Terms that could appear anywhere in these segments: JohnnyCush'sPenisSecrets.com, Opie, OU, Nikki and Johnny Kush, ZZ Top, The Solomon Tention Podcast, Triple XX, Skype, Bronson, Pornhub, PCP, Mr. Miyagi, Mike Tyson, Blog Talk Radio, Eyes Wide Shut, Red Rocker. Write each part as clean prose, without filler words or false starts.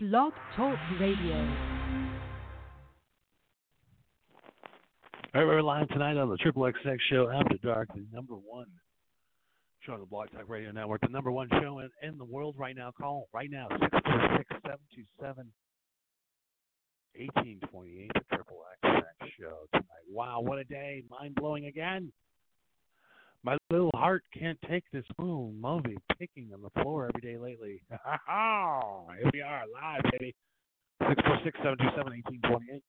Blog Talk Radio. All right, we're live tonight on the Triple XX show after dark, the number one show on the Blog Talk Radio Network, the number one show in the world right now. Call right now, 646-727-1828, the Triple XX show tonight. Wow, what a day. Mind-blowing again. My little heart can't take this boom, Moby, picking on the floor every day lately. Here we are, live, baby. 646-727-1828.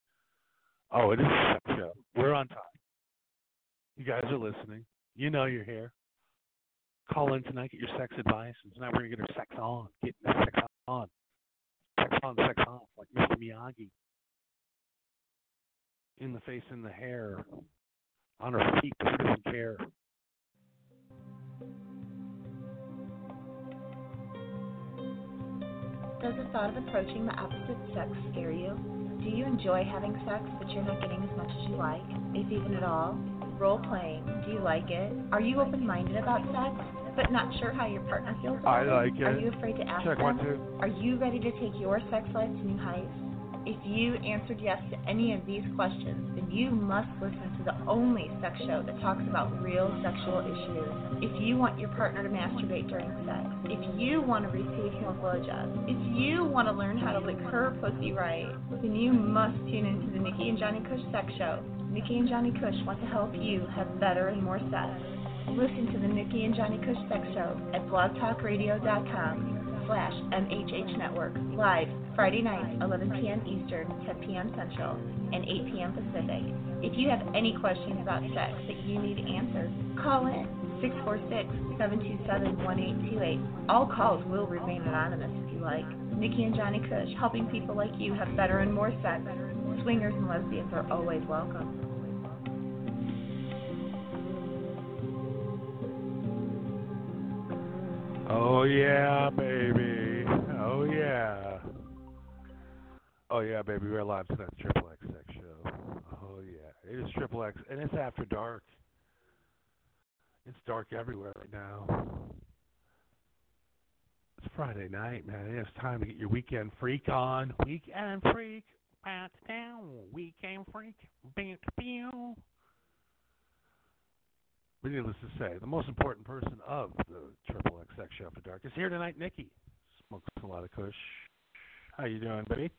Oh, it is a step show. We're on time. You guys are listening. You know you're here. Call in tonight, get your sex advice. And tonight we're going to get our sex on. Get the sex on. Sex on, sex off, like Mr. Miyagi. In the face, in the hair. On her feet, she doesn't care. Does the thought of approaching the opposite sex scare you? Do you enjoy having sex, but you're not getting as much as you like, if even at all? Role-playing, do you like it? Are you open-minded about sex, but not sure how your partner feels about it? I like it. Are you afraid to ask them? Are you ready to take your sex life to new heights? If you answered yes to any of these questions, then you must listen to the only sex show that talks about real sexual issues. If you want your partner to masturbate during sex, if you want to receive more blowjobs, if you want to learn how to lick her pussy right, then you must tune into the Nikki and Johnny Kush Sex Show. Nikki and Johnny Kush want to help you have better and more sex. Listen to the Nikki and Johnny Kush Sex Show at blogtalkradio.com/MHH Network, live Friday night, 11 p.m. Eastern, 10 p.m. Central, and 8 p.m. Pacific. If you have any questions about sex that you need answered, call in 646-727-1828. All calls will remain anonymous if you like. Nikki and Johnny Kush, helping people like you have better and more sex. Swingers and lesbians are always welcome. Oh, yeah, baby. Oh, yeah. Oh, yeah, baby. We're live tonight. Triple XX show. Oh, yeah. It is Triple X, and it's after dark. It's dark everywhere right now. It's Friday night, man. It's time to get your weekend freak on. Weekend freak. Bounce down. Weekend freak. Bounce down. But needless to say, the most important person of the Triple XX Show After Dark is here tonight, Nikki. Smokes a lot of kush. How you doing, baby?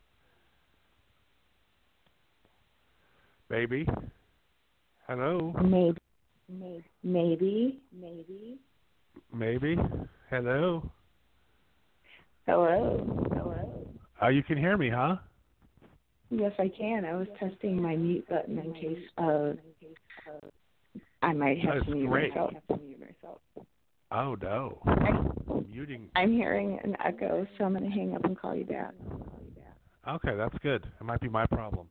Baby? Hello? Maybe? Hello? Hello? You can hear me, huh? Yes, I can. I was testing my mute button in case of... I might have to mute myself. Oh, no. I'm hearing an echo, so I'm going to hang up and call you back. Okay, that's good. It might be my problem.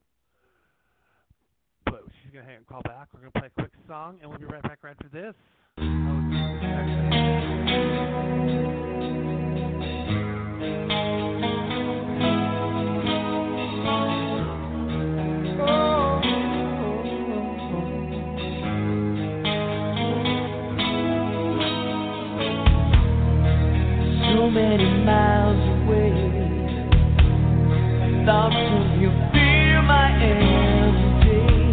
But she's going to hang up and call back. We're going to play a quick song, and we'll be right back right after this. Many miles away, thoughts of you fill my every day.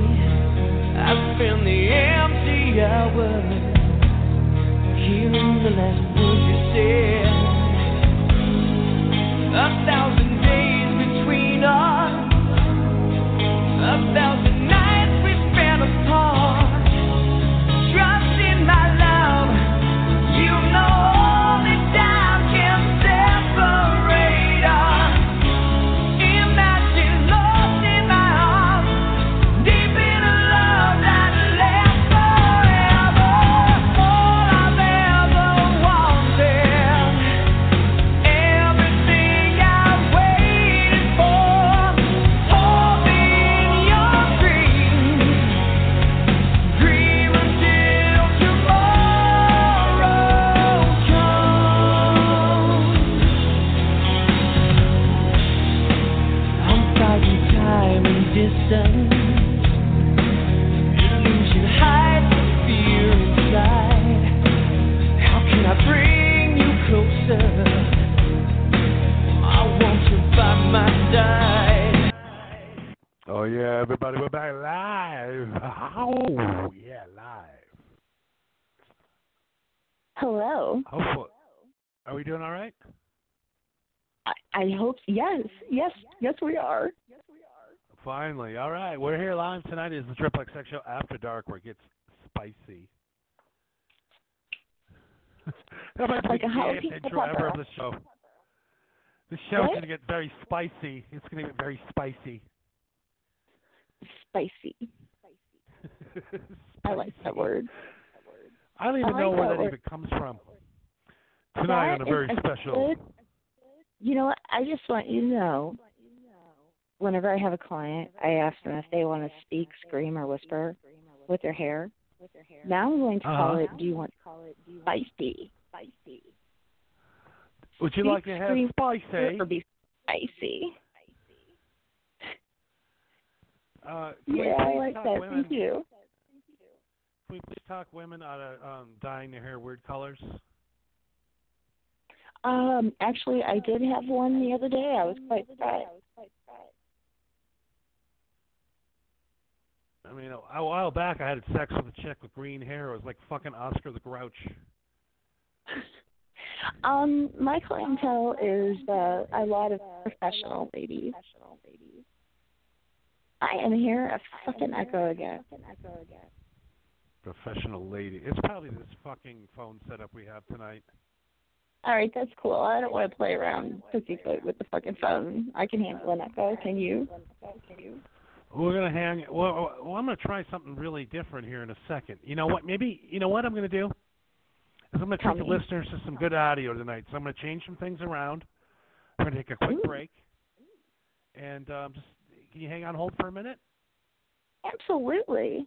I spend the empty hours hearing the last words you said. 1,000 days between us, 1,000 nights we spent apart. Trust in my love, you know. I want to find everybody? We're back live. Oh, yeah, live. Hello. Hello. Are we doing all right? I hope, yes, we are. Finally, all right. We're here live tonight. It's the Triple XX Show After Dark where it gets spicy. That might be the driver of the show. The show is going to get very spicy. It's going to get very spicy. Spicy. I like that word. I don't even know where that even comes from. Tonight on a very special. You know what? I just want you to know, whenever I have a client, I ask them if they want to speak, scream, or whisper with their hair. Now I'm going to call it, do you want to call it spicy? Would you like to have spicy? Or be spicy? Yeah, I like that. Women, thank you. Can we please talk women out of dyeing their hair weird colors? Actually, I did have one the other day. I was quite surprised. I mean, a while back, I had sex with a chick with green hair. It was like fucking Oscar the Grouch. My clientele is a lot of professional ladies. I am here a fucking echo again. Professional lady. It's probably this fucking phone setup we have tonight. All right, that's cool. I don't want to play around pussyfoot with the fucking phone. I can handle an echo. Can you? We're going to hang. Well, I'm going to try something really different here in a second. You know what? Maybe, you know what I'm going to do? Is I'm going to take the listeners to some good audio tonight. So I'm going to change some things around. We're going to take a quick break. And just, can you hang on hold for a minute? Absolutely.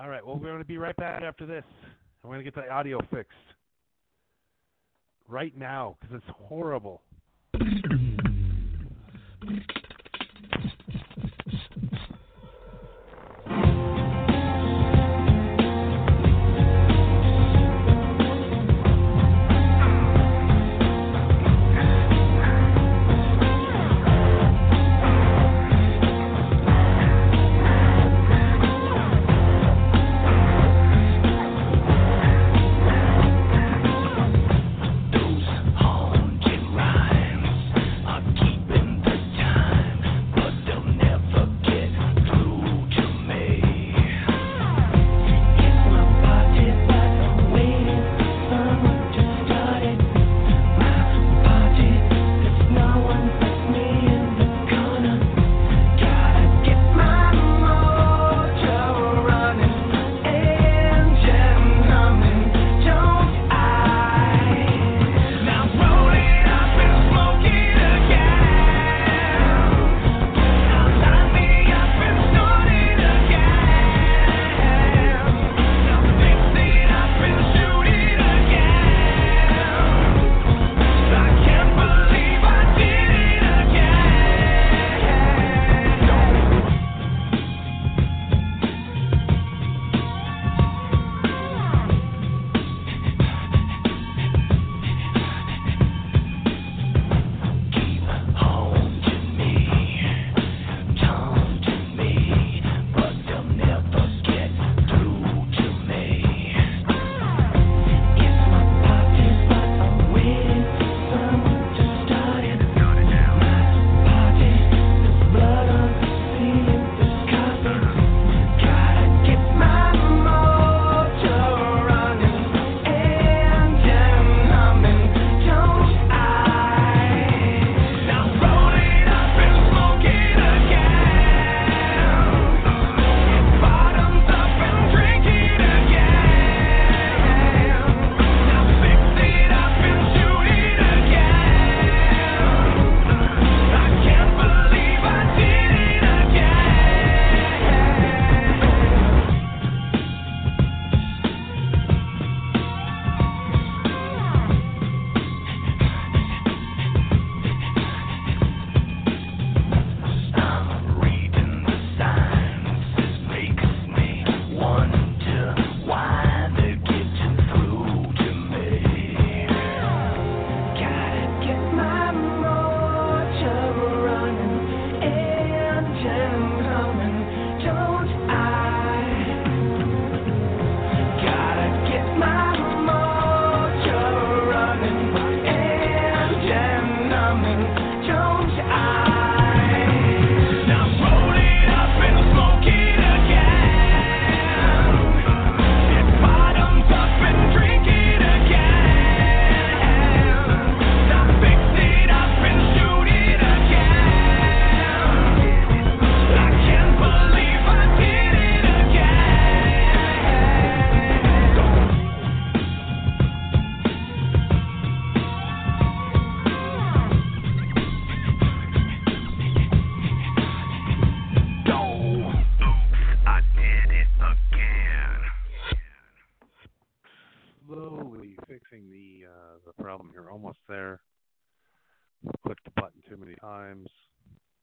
All right. Well, we're going to be right back after this. We're going to get the audio fixed right now because it's horrible. Right.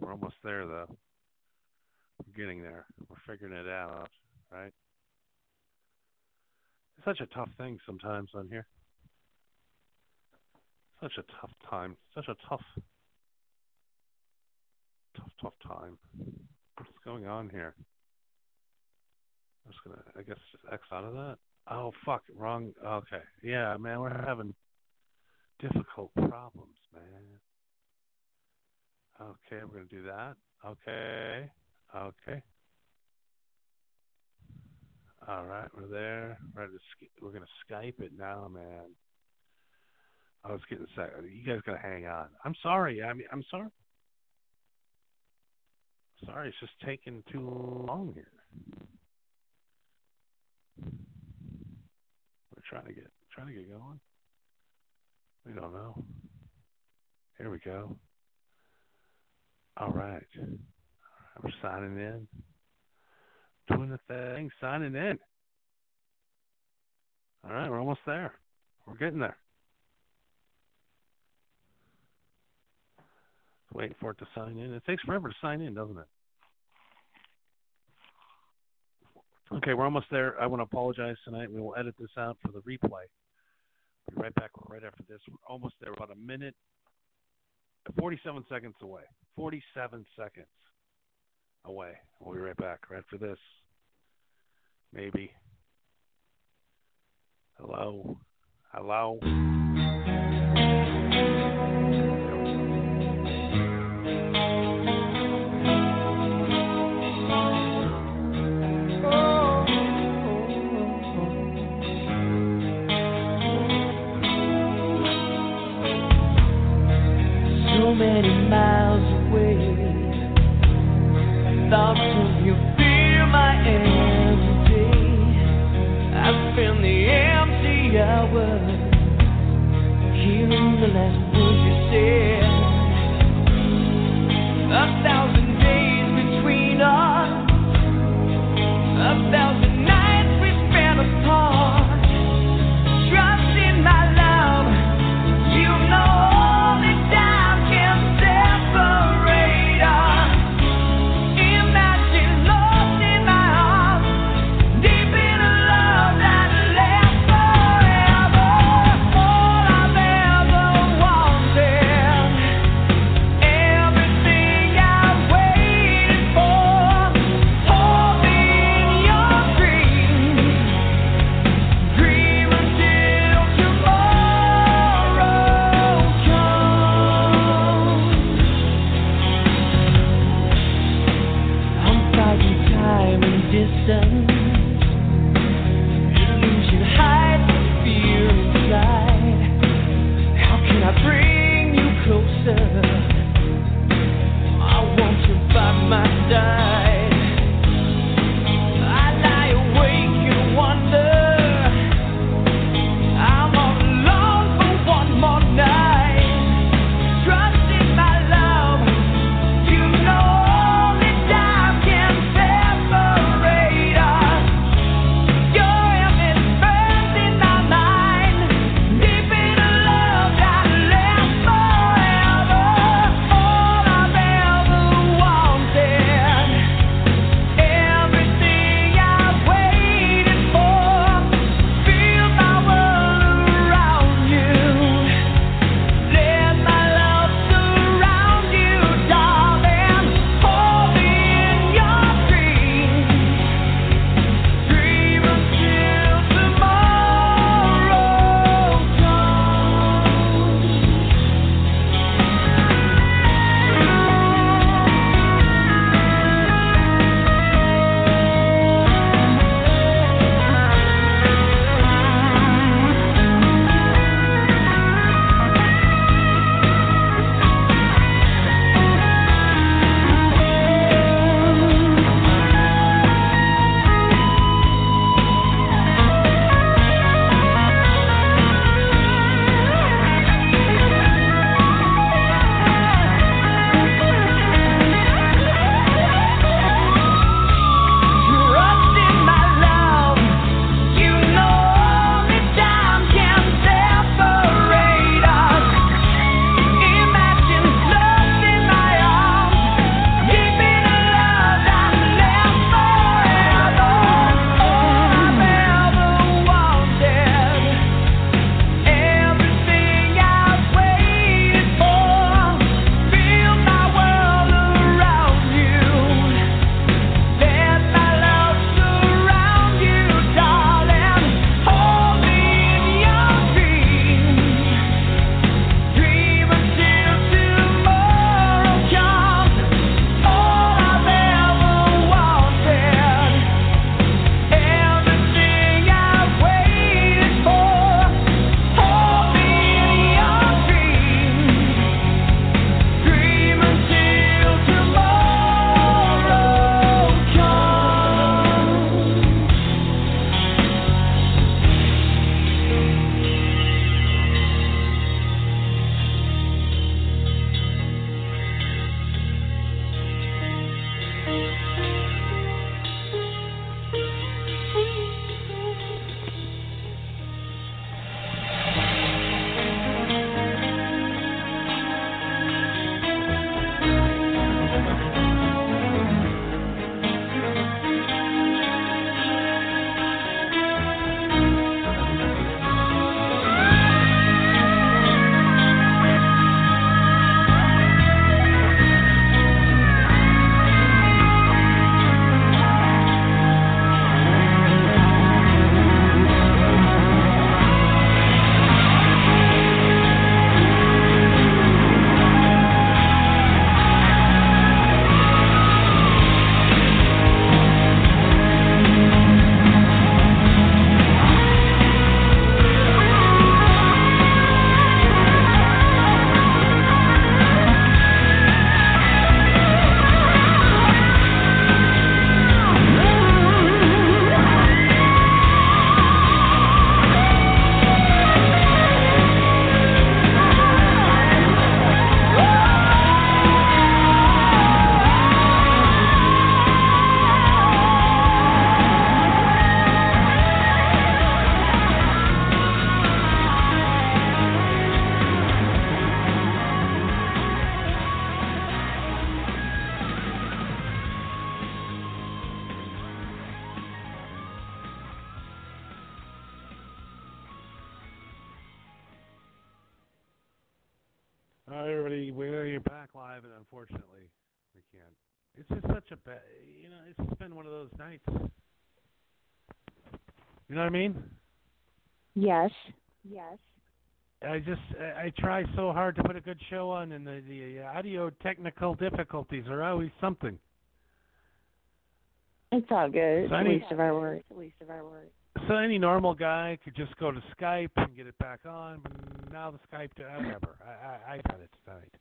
We're almost there, though. We're getting there. We're figuring it out, right? It's such a tough thing sometimes on here. Such a tough time. Such a tough time. What's going on here? I'm just going to, I guess, just X out of that. Oh, fuck. Wrong. Okay. Yeah, man, we're having difficult problems, man. Okay, we're going to do that. Okay. Okay. All right, we're there. We're going to Skype it now, man. I was getting sick. You guys got to hang on. I'm sorry. I mean, I'm sorry. Sorry, it's just taking too long here. We're trying to get going. We don't know. Here we go. All right. We're signing in. Doing the thing, signing in. All right, we're almost there. We're getting there. Waiting for it to sign in. It takes forever to sign in, doesn't it? Okay, we're almost there. I want to apologize tonight. We will edit this out for the replay. We'll be right back right after this. We're almost there. About a minute, 47 seconds away. 47 seconds away. We'll be right back right after this. Maybe. Hello. Hello. Hi, everybody. We're back live, and unfortunately, we can't. It's just such a bad, you know, it's just been one of those nights. You know what I mean? Yes. Yes. I try so hard to put a good show on, and the audio technical difficulties are always something. It's all good. So it's the least of our worries. So any normal guy could just go to Skype and get it back on, but now the Skype, whatever. I got it tonight.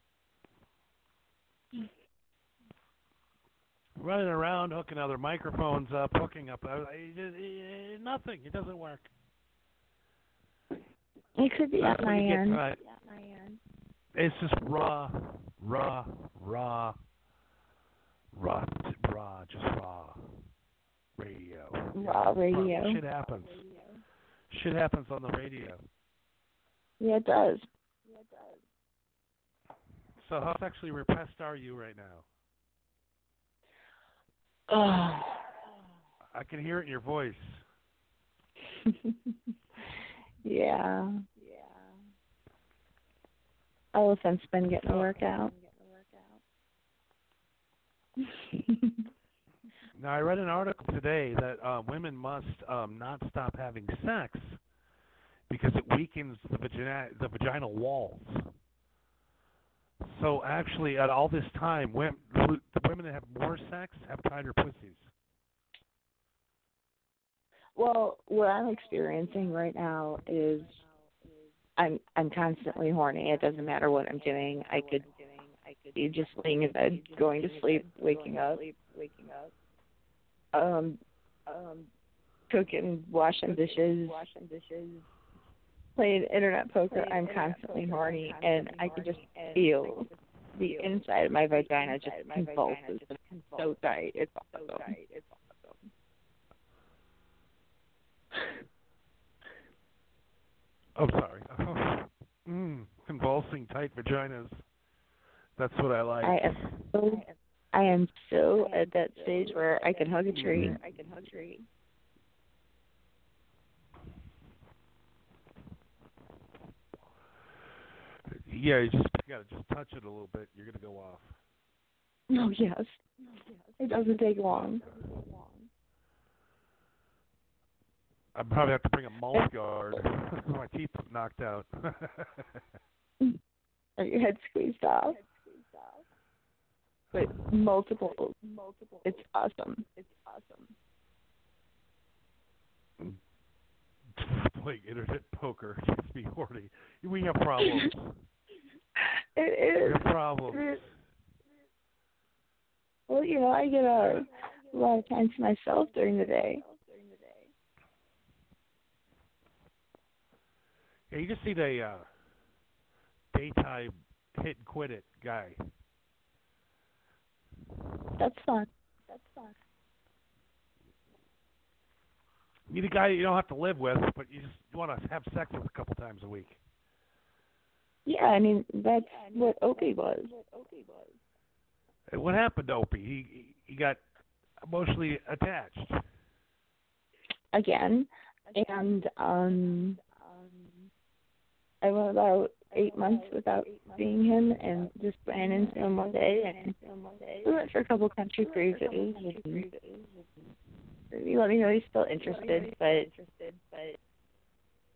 Running around, hooking other microphones up, hooking up. Nothing. It doesn't work. It could be at my end. It's just raw radio. Raw radio. Shit happens. Shit happens on the radio. Yeah, it does. So how sexually repressed are you right now? Oh. I can hear it in your voice. Yeah. Elephant's been getting a workout. Now, I read an article today that women must not stop having sex because it weakens the vaginal walls. So, actually, at all this time, the women that have more sex have tighter pussies. Well, what I'm experiencing right now is I'm constantly horny. It doesn't matter what I'm doing. I could be just laying in bed, going to sleep, waking up, cooking, washing dishes, playing internet poker. I'm constantly horny, and I could just feel the inside of my vagina just convulses. It's so tight. It's awesome. Oh, sorry. Convulsing tight vaginas. That's what I like. I am so at that stage where I can hug a tree. Yeah, you gotta just touch it a little bit. You're gonna go off. Oh yes. It doesn't take long. I probably have to bring a mouth guard. My teeth knocked out. Or your head squeezed off. But multiple. It's awesome. Playing internet poker gets me horny. We have problems. It is. We have problems. Well, you know, I get a lot of time to myself during the day. Yeah, you just see the daytime hit and quit it guy. That's fun. You're the guy you don't have to live with, but you just want to have sex with a couple times a week. Yeah, I mean, that's what Opie was. And what happened to Opie? He got emotionally attached. Again. And, I went about 8 months without seeing him and just ran into him one day. And we went for a couple country cruises. He let me know he's still interested, but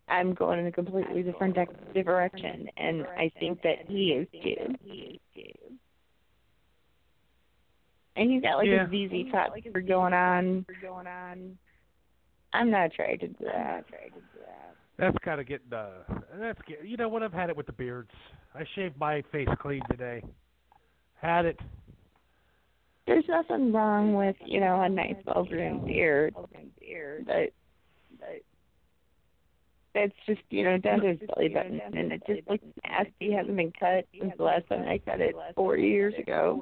I'm going in a completely different direction, and I think that he is too. And he's got like a ZZ Top for going on. I'm not attracted to that. That's kind of getting, you know what, I've had it with the beards. I shaved my face clean today. Had it. There's nothing wrong with, you know, a nice, well-groomed beard. But that's just, you know, down to his belly button. And it just looks nasty. Hasn't been cut since the last time I cut it 4 years ago.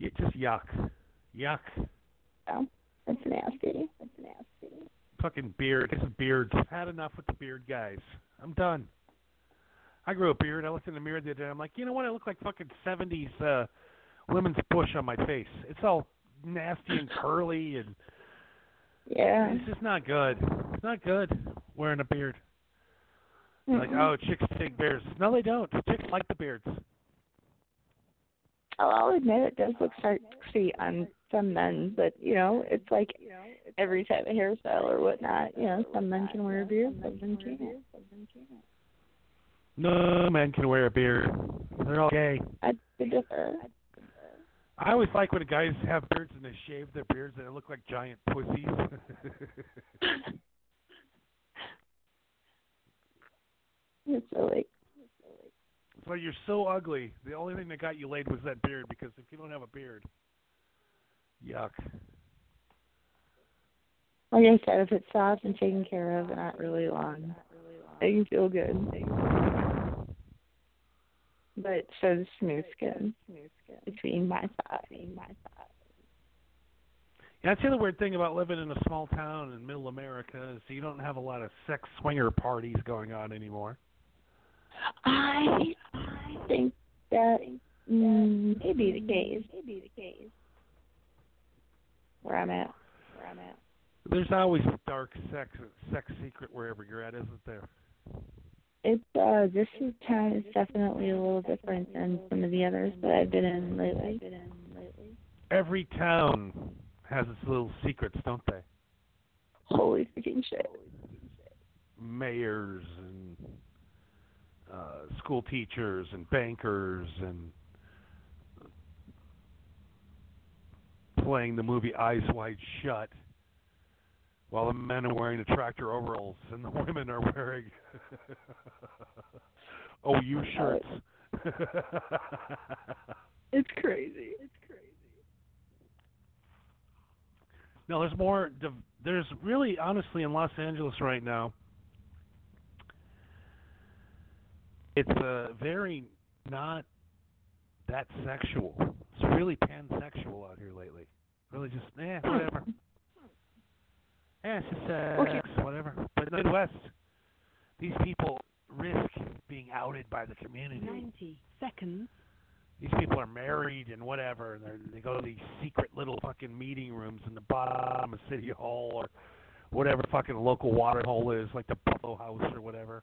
Yeah, just yuck. Yeah. That's nasty. Fucking beard. It's a beard. I've had enough with the beard, guys. I'm done. I grew a beard. I looked in the mirror the other day. I'm like, you know what? I look like fucking 70s women's bush on my face. It's all nasty and curly and... Yeah. It's just not good. It's not good wearing a beard. Mm-hmm. Like, oh, chicks dig beards. No, they don't. Chicks like the beards. Oh, I'll admit it does look sexy on some men, but, you know, it's like every type of hairstyle or whatnot. You know, some men can wear a beard, some men can't. No man can wear a beard. They're all gay. I'd differ. I always like when guys have beards and they shave their beards and they look like giant pussies. It's silly. But you're so ugly. The only thing that got you laid was that beard, because if you don't have a beard, yuck. Like I said, if it's soft and taken care of and not really long, it can feel good. But it shows smooth skin between my thighs. Yeah, that's the other weird thing about living in a small town in middle America is you don't have a lot of sex swinger parties going on anymore. I think that may be the case. Where I'm at. There's always dark sex secret wherever you're at, isn't there? It's this town is definitely a little different than some of the others that I've been in lately. Every town has its little secrets, don't they? Holy freaking shit! Mayors and school teachers and bankers and playing the movie Eyes Wide Shut while the men are wearing the tractor overalls and the women are wearing OU shirts. It's crazy. No, there's more. There's really, honestly, in Los Angeles right now, it's very not that sexual. It's really pansexual out here lately. Really just, whatever. It's just sex, whatever. But in the Midwest, these people risk being outed by the community. 90 seconds. These people are married and whatever, and they go to these secret little fucking meeting rooms in the bottom of City Hall or whatever fucking local water hole is, like the Buffalo House or whatever.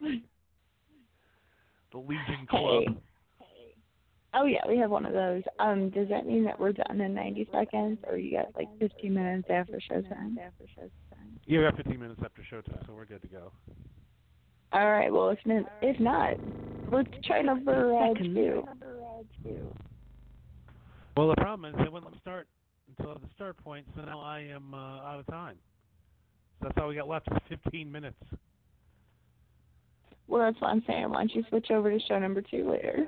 The Legion Club. Hey. Oh, yeah, we have one of those. Does that mean that we're done in 90 seconds, or you got, like, 15 minutes after showtime? You got 15 minutes after showtime, so we're good to go. All right, well, if not, let's try number two. Well, the problem is they wouldn't let me start until the start point, so now I am out of time. So that's all we got left is 15 minutes. Well, that's what I'm saying. Why don't you switch over to show number two later?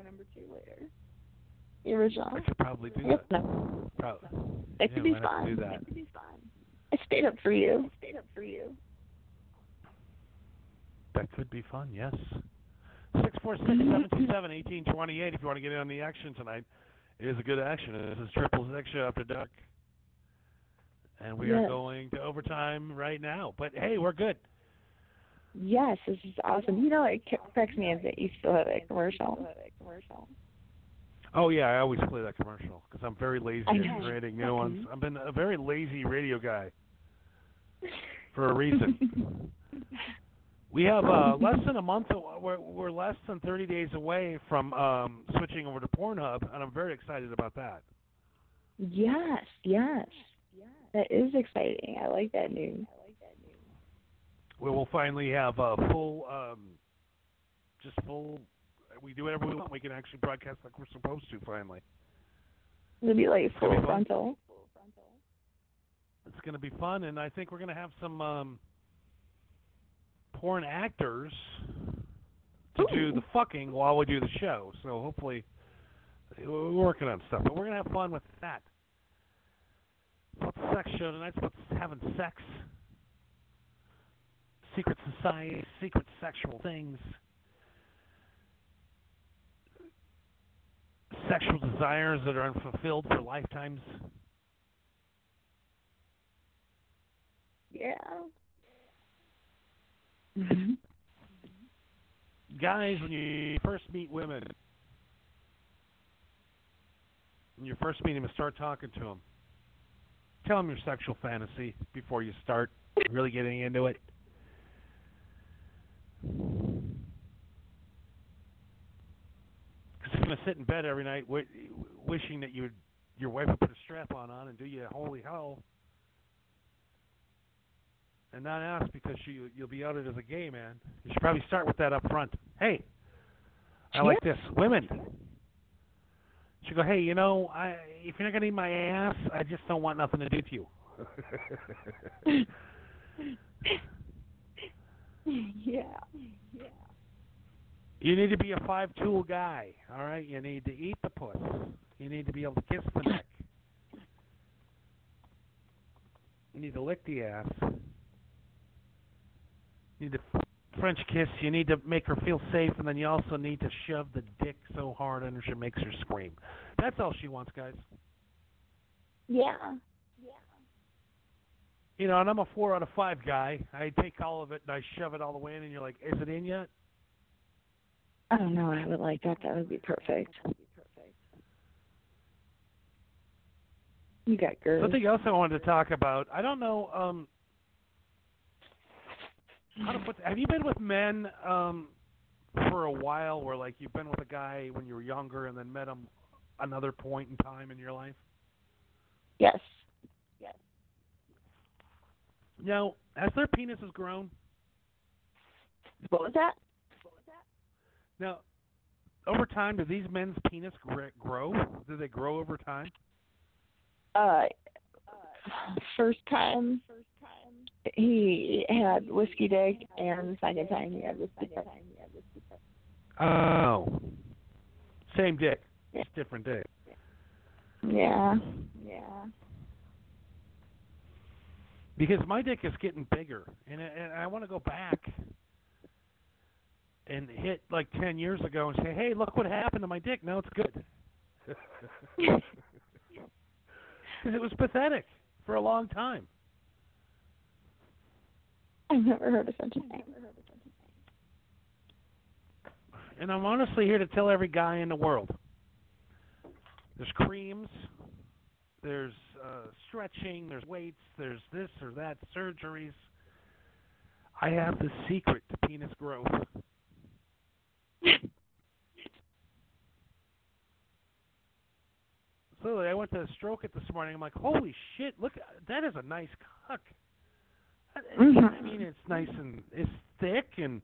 The original. I could probably do that. No. Probably. That could be fun. I stayed up for you. That could be fun, yes. 646-727-1828 if you want to get in on the action tonight. It is a good action. This is Triple XX Show After Dark. And we are going to overtime right now. But, hey, we're good. Yes, this is awesome. You know, it cracks me up that you still have that commercial. Oh, yeah, I always play that commercial because I'm very lazy at creating new ones. I've been a very lazy radio guy for a reason. We have less than a month. We're less than 30 days away from switching over to Pornhub, and I'm very excited about that. Yes. That is exciting. I like that news. We will finally have a full, we do whatever we want. We can actually broadcast like we're supposed to, finally. It'll be like full frontal. It's going to be fun, and I think we're going to have some porn actors to do the fucking while we do the show. So hopefully, we're working on stuff, but we're going to have fun with that. It's about the sex show tonight. It's about having sex. Secret society, secret sexual things, sexual desires that are unfulfilled for lifetimes. Yeah. Mm-hmm. Guys, when you first meet women, when you first meet them and start talking to them, tell them your sexual fantasy before you start really getting into it. Because you're going to sit in bed every night wishing that your wife would put a strap-on on and do you holy hell, and not ask because you'll be outed as a gay man. You should probably start with that up front. Hey, I like this. Women. She go, hey, you know, if you're not going to eat my ass, I just don't want nothing to do with you. Yeah. You need to be a 5'2" guy, all right? You need to eat the puss. You need to be able to kiss the neck. You need to lick the ass. You need to French kiss. You need to make her feel safe, and then you also need to shove the dick so hard under she makes her scream. That's all she wants, guys. Yeah. You know, and I'm a 4 out of 5 guy. I take all of it and I shove it all the way in, and you're like, "Is it in yet?" I don't know. I would like that. That would be perfect. You got girls. Something else I wanted to talk about. I don't know. Have you been with men for a while where, like, you've been with a guy when you were younger and then met him another point in time in your life? Yes. Now, has their penises grown? What was that? Now, over time, do these men's penis grow? Do they grow over time? First time he had whiskey dick, and second time he had whiskey dick. Oh, same dick, just different dick. Yeah. Because my dick is getting bigger, and I want to go back and hit like 10 years ago and say, hey, look what happened to my dick. Now it's good. Because it was pathetic for a long time. I've never heard of such a thing. And I'm honestly here to tell every guy in the world. There's creams, there's stretching, there's weights, there's this or that, surgeries. I have the secret to penis growth. So I went to stroke it this morning. I'm like, holy shit, look, that is a nice cock. I mean, it's nice and it's thick, and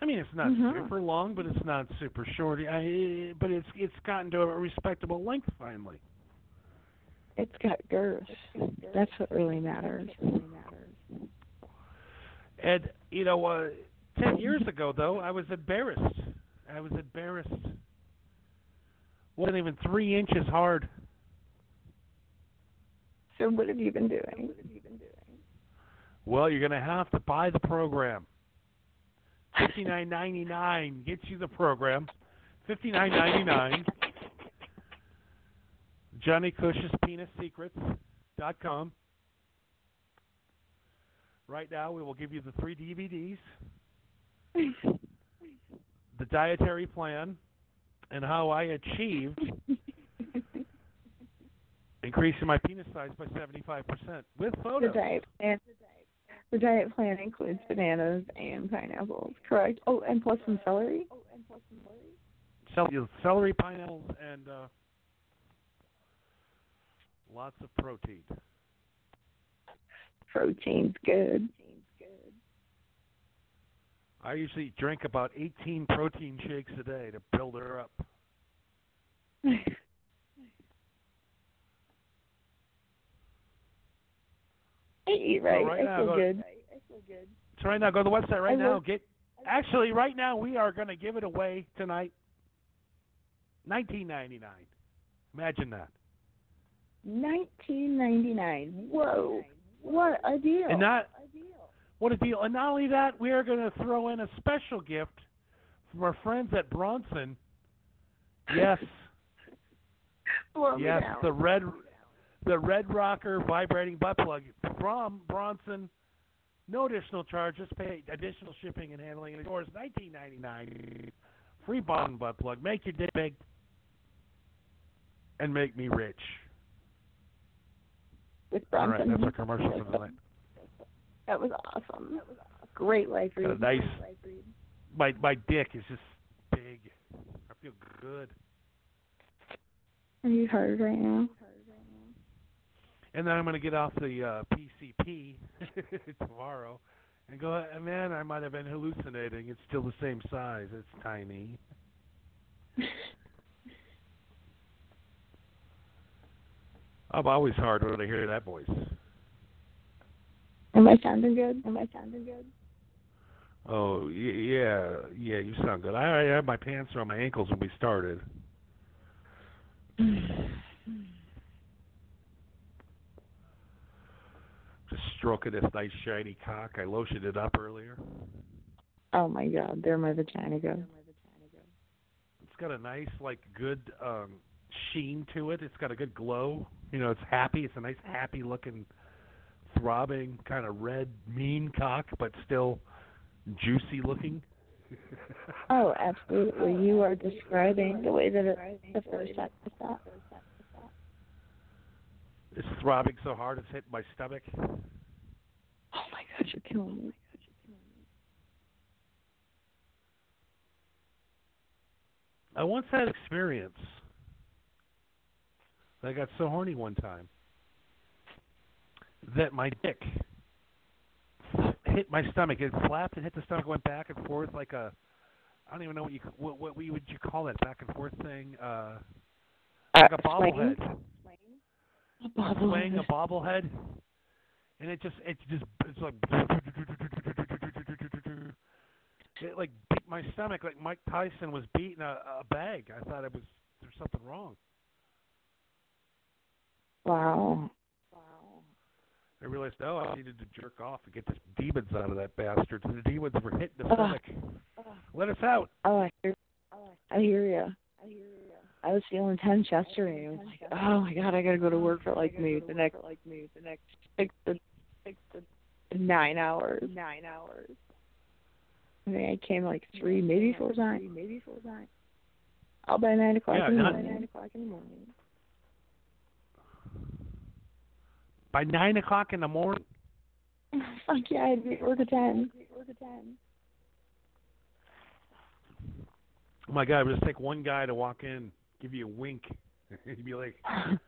I mean, it's not super long, but it's not super short. But it's gotten to a respectable length finally. It's got girth. That's what really matters. And, you know, 10 years ago, though, I was embarrassed. Wasn't even 3 inches hard. So what have you been doing? Well, you're going to have to buy the program. $59.99 gets you the program. $59.99. JohnnyCush'sPenisSecrets.com. Right now, we will give you the 3 DVDs, the dietary plan, and how I achieved increasing my penis size by 75% with photos. The diet plan includes bananas and pineapples, correct? Oh, and plus some celery? Celery, pineapples, and lots of protein. Protein's good. I usually drink about 18 protein shakes a day to build her up. I eat right. I feel good. So right now, go to the website now. Actually, right now, we are going to give it away tonight. $19.99. Imagine that. $19.99. Whoa. What a deal. What a deal. And not only that, we are going to throw in a special gift from our friends at Bronson. Yes. Yes, the Red Rocker vibrating butt plug from Bronson. No additional charges. Pay additional shipping and handling. And of course, $19.99. Free bottom butt plug. Make your dick big and make me rich. With Bronson. All right, that's our commercial for the night. That was awesome. Great life read. Nice. my dick is just big. I feel good. Are you hard right now? And then I'm going to get off the PCP tomorrow and go, man, I might have been hallucinating. It's still the same size. It's tiny. I'm always hard when I hear that voice. Am I sounding good? Oh, yeah, you sound good. I had my pants around my ankles when we started. Just stroking this nice shiny cock. I lotioned it up earlier. Oh my God, there my vagina goes. It's got a nice, like, good sheen to it. It's got a good glow. You know, it's happy. It's a nice, happy-looking, throbbing, kind of red, mean cock, but still juicy-looking. Oh, absolutely. You are describing the way that the first time I thought. It's throbbing so hard it's hitting my stomach. Oh my God, you're killing me. I once had an experience. I got so horny one time that my dick hit my stomach. It flapped and hit the stomach, went back and forth like a, I don't even know what you call that back and forth thing, like a bobblehead. Playing a bobblehead, and it's like it like beat my stomach like Mike Tyson was beating a bag. I thought there's something wrong. Wow. I realized I needed to jerk off and get the demons out of that bastard. The demons were hitting the stomach. Let us out. Oh, I hear you. I was feeling tense yesterday. I was like, oh my God, I gotta go to work for the next 6 to 9 hours. I think I came like 3, maybe 4 times. All by 9 o'clock in the morning. By 9 o'clock in the morning. Fuck yeah, I'd be at work at 10. Oh my God, it would just take one guy to walk in, give you a wink. He'd be like, have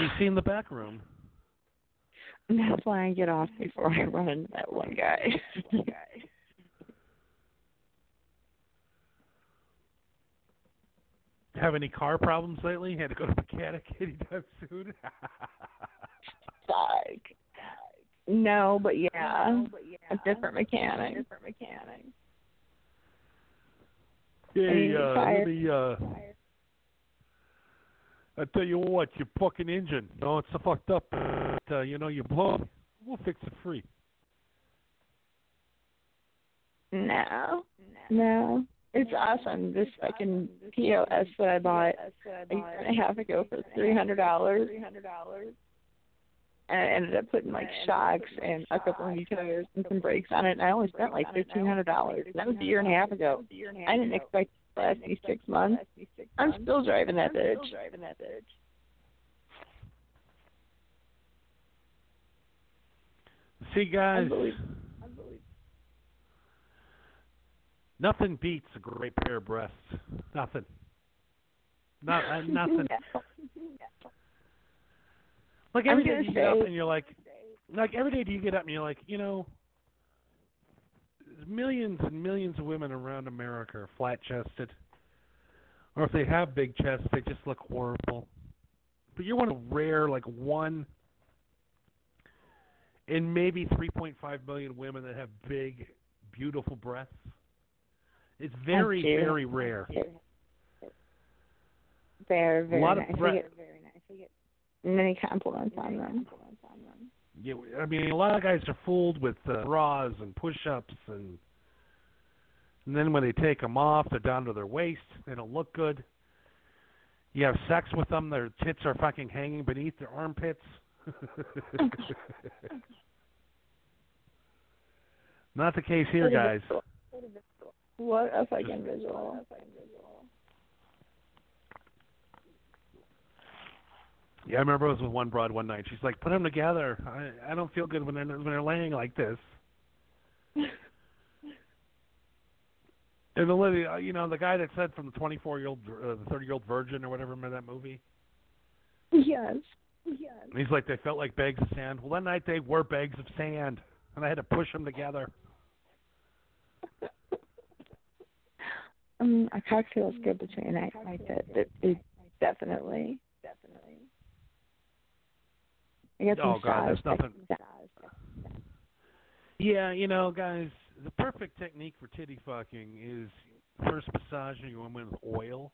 you seen the back room? And that's why I get off before I run into that one guy. Have any car problems lately? Had to go to the mechanic anytime soon? Like, no, but yeah. A different mechanic. Hey, I tell you what, your fucking engine. No, it's so fucked up. You're blowing. We'll fix it free. No. It's awesome. This fucking POS that I bought a year and a half ago for $300. And I ended up putting like shocks and a couple of new tires and some brakes on it, and I only spent like $1,500. That was a year and a half ago. I didn't expect it to last me 6 months. I'm still driving that bitch. See, guys, Unbelievable. Nothing beats a great pair of breasts. Nothing. Nothing. Like every day you get up and you're like every day do you get up and you're like, you know, there's millions and millions of women around America are flat-chested, or if they have big chests, they just look horrible. But you're one of the rare, like one in maybe 3.5 million women that have big, beautiful breasts. It's very, very rare. Very, very nice. Many compliments on them. Yeah, I mean, a lot of guys are fooled with bras and push-ups, and then when they take them off, they're down to their waist. They don't look good. You have sex with them, their tits are fucking hanging beneath their armpits. Not the case here, guys. What a fucking visual. Yeah, I remember I was with one broad one night. She's like, put them together. I don't feel good when they're laying like this. And Olivia, you know, the guy that said from the 24-year-old, the 30-year-old virgin or whatever, remember that movie? Yes. Yes. And he's like, they felt like bags of sand. Well, that night they were bags of sand, and I had to push them together. I cock feels good between I like that. It definitely. Definitely. I guess oh, God, that's nothing. Yeah, you know, guys, the perfect technique for titty fucking is first massaging your woman with oil.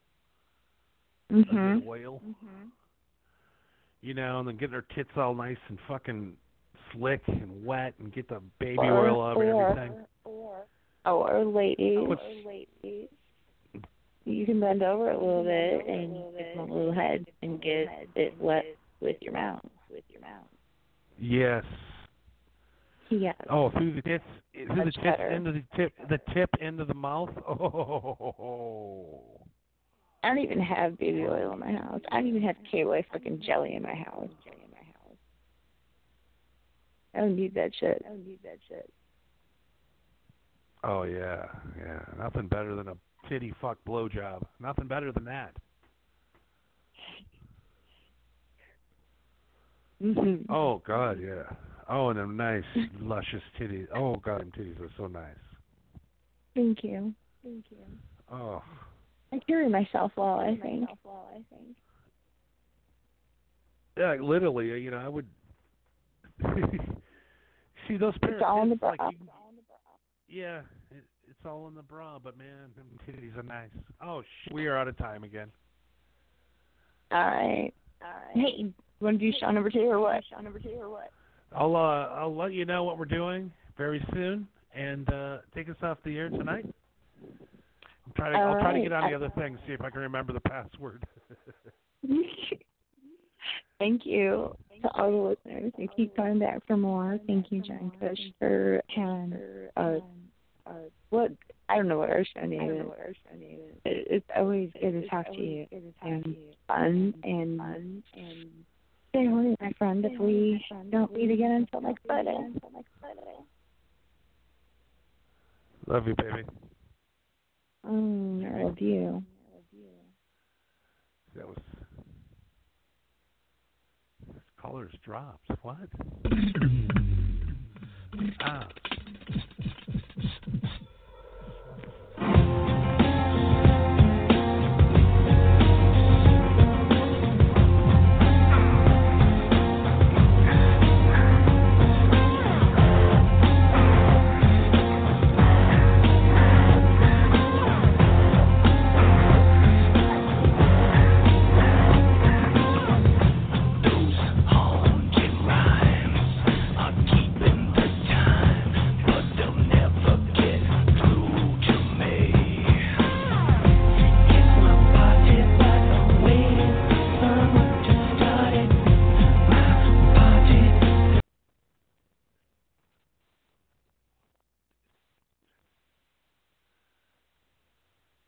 Mm-hmm. Oil. Mm-hmm. You know, and then getting her tits all nice and fucking slick and wet and get the baby oil out and everything. Or ladies. You can bend over a little bit and get my little head and get it wet with your mouth. Yes. Yes. Oh, through the tip end of the mouth. Oh. I don't even have baby oil in my house. I don't even have KY fucking jelly in my house. I don't need that shit. Oh yeah, yeah. Nothing better than a titty fuck blowjob. Nothing better than that. Mm-hmm. Oh God, yeah. Oh, and them nice, luscious titties. Oh God, them titties are so nice. Thank you. Oh. I carry myself well, I think. Yeah, literally, you know, I would. See those pairs. It's all in the bra. Yeah, it's all in the bra, but man, them titties are nice. Oh shit, we are out of time again. All right. Hey, you want to do show number 2 or what? I'll let you know what we're doing very soon, and take us off the air tonight. I'll try to get on the other thing, see if I can remember the password. Thank you to all the listeners. They keep coming back for more. Thank you, John Kush, for I don't know what our show name is. It's always good to talk to you. And fun and stay horny, my friend, if we don't meet again until next Friday. Love you, baby. I love you. That was colors drops. What?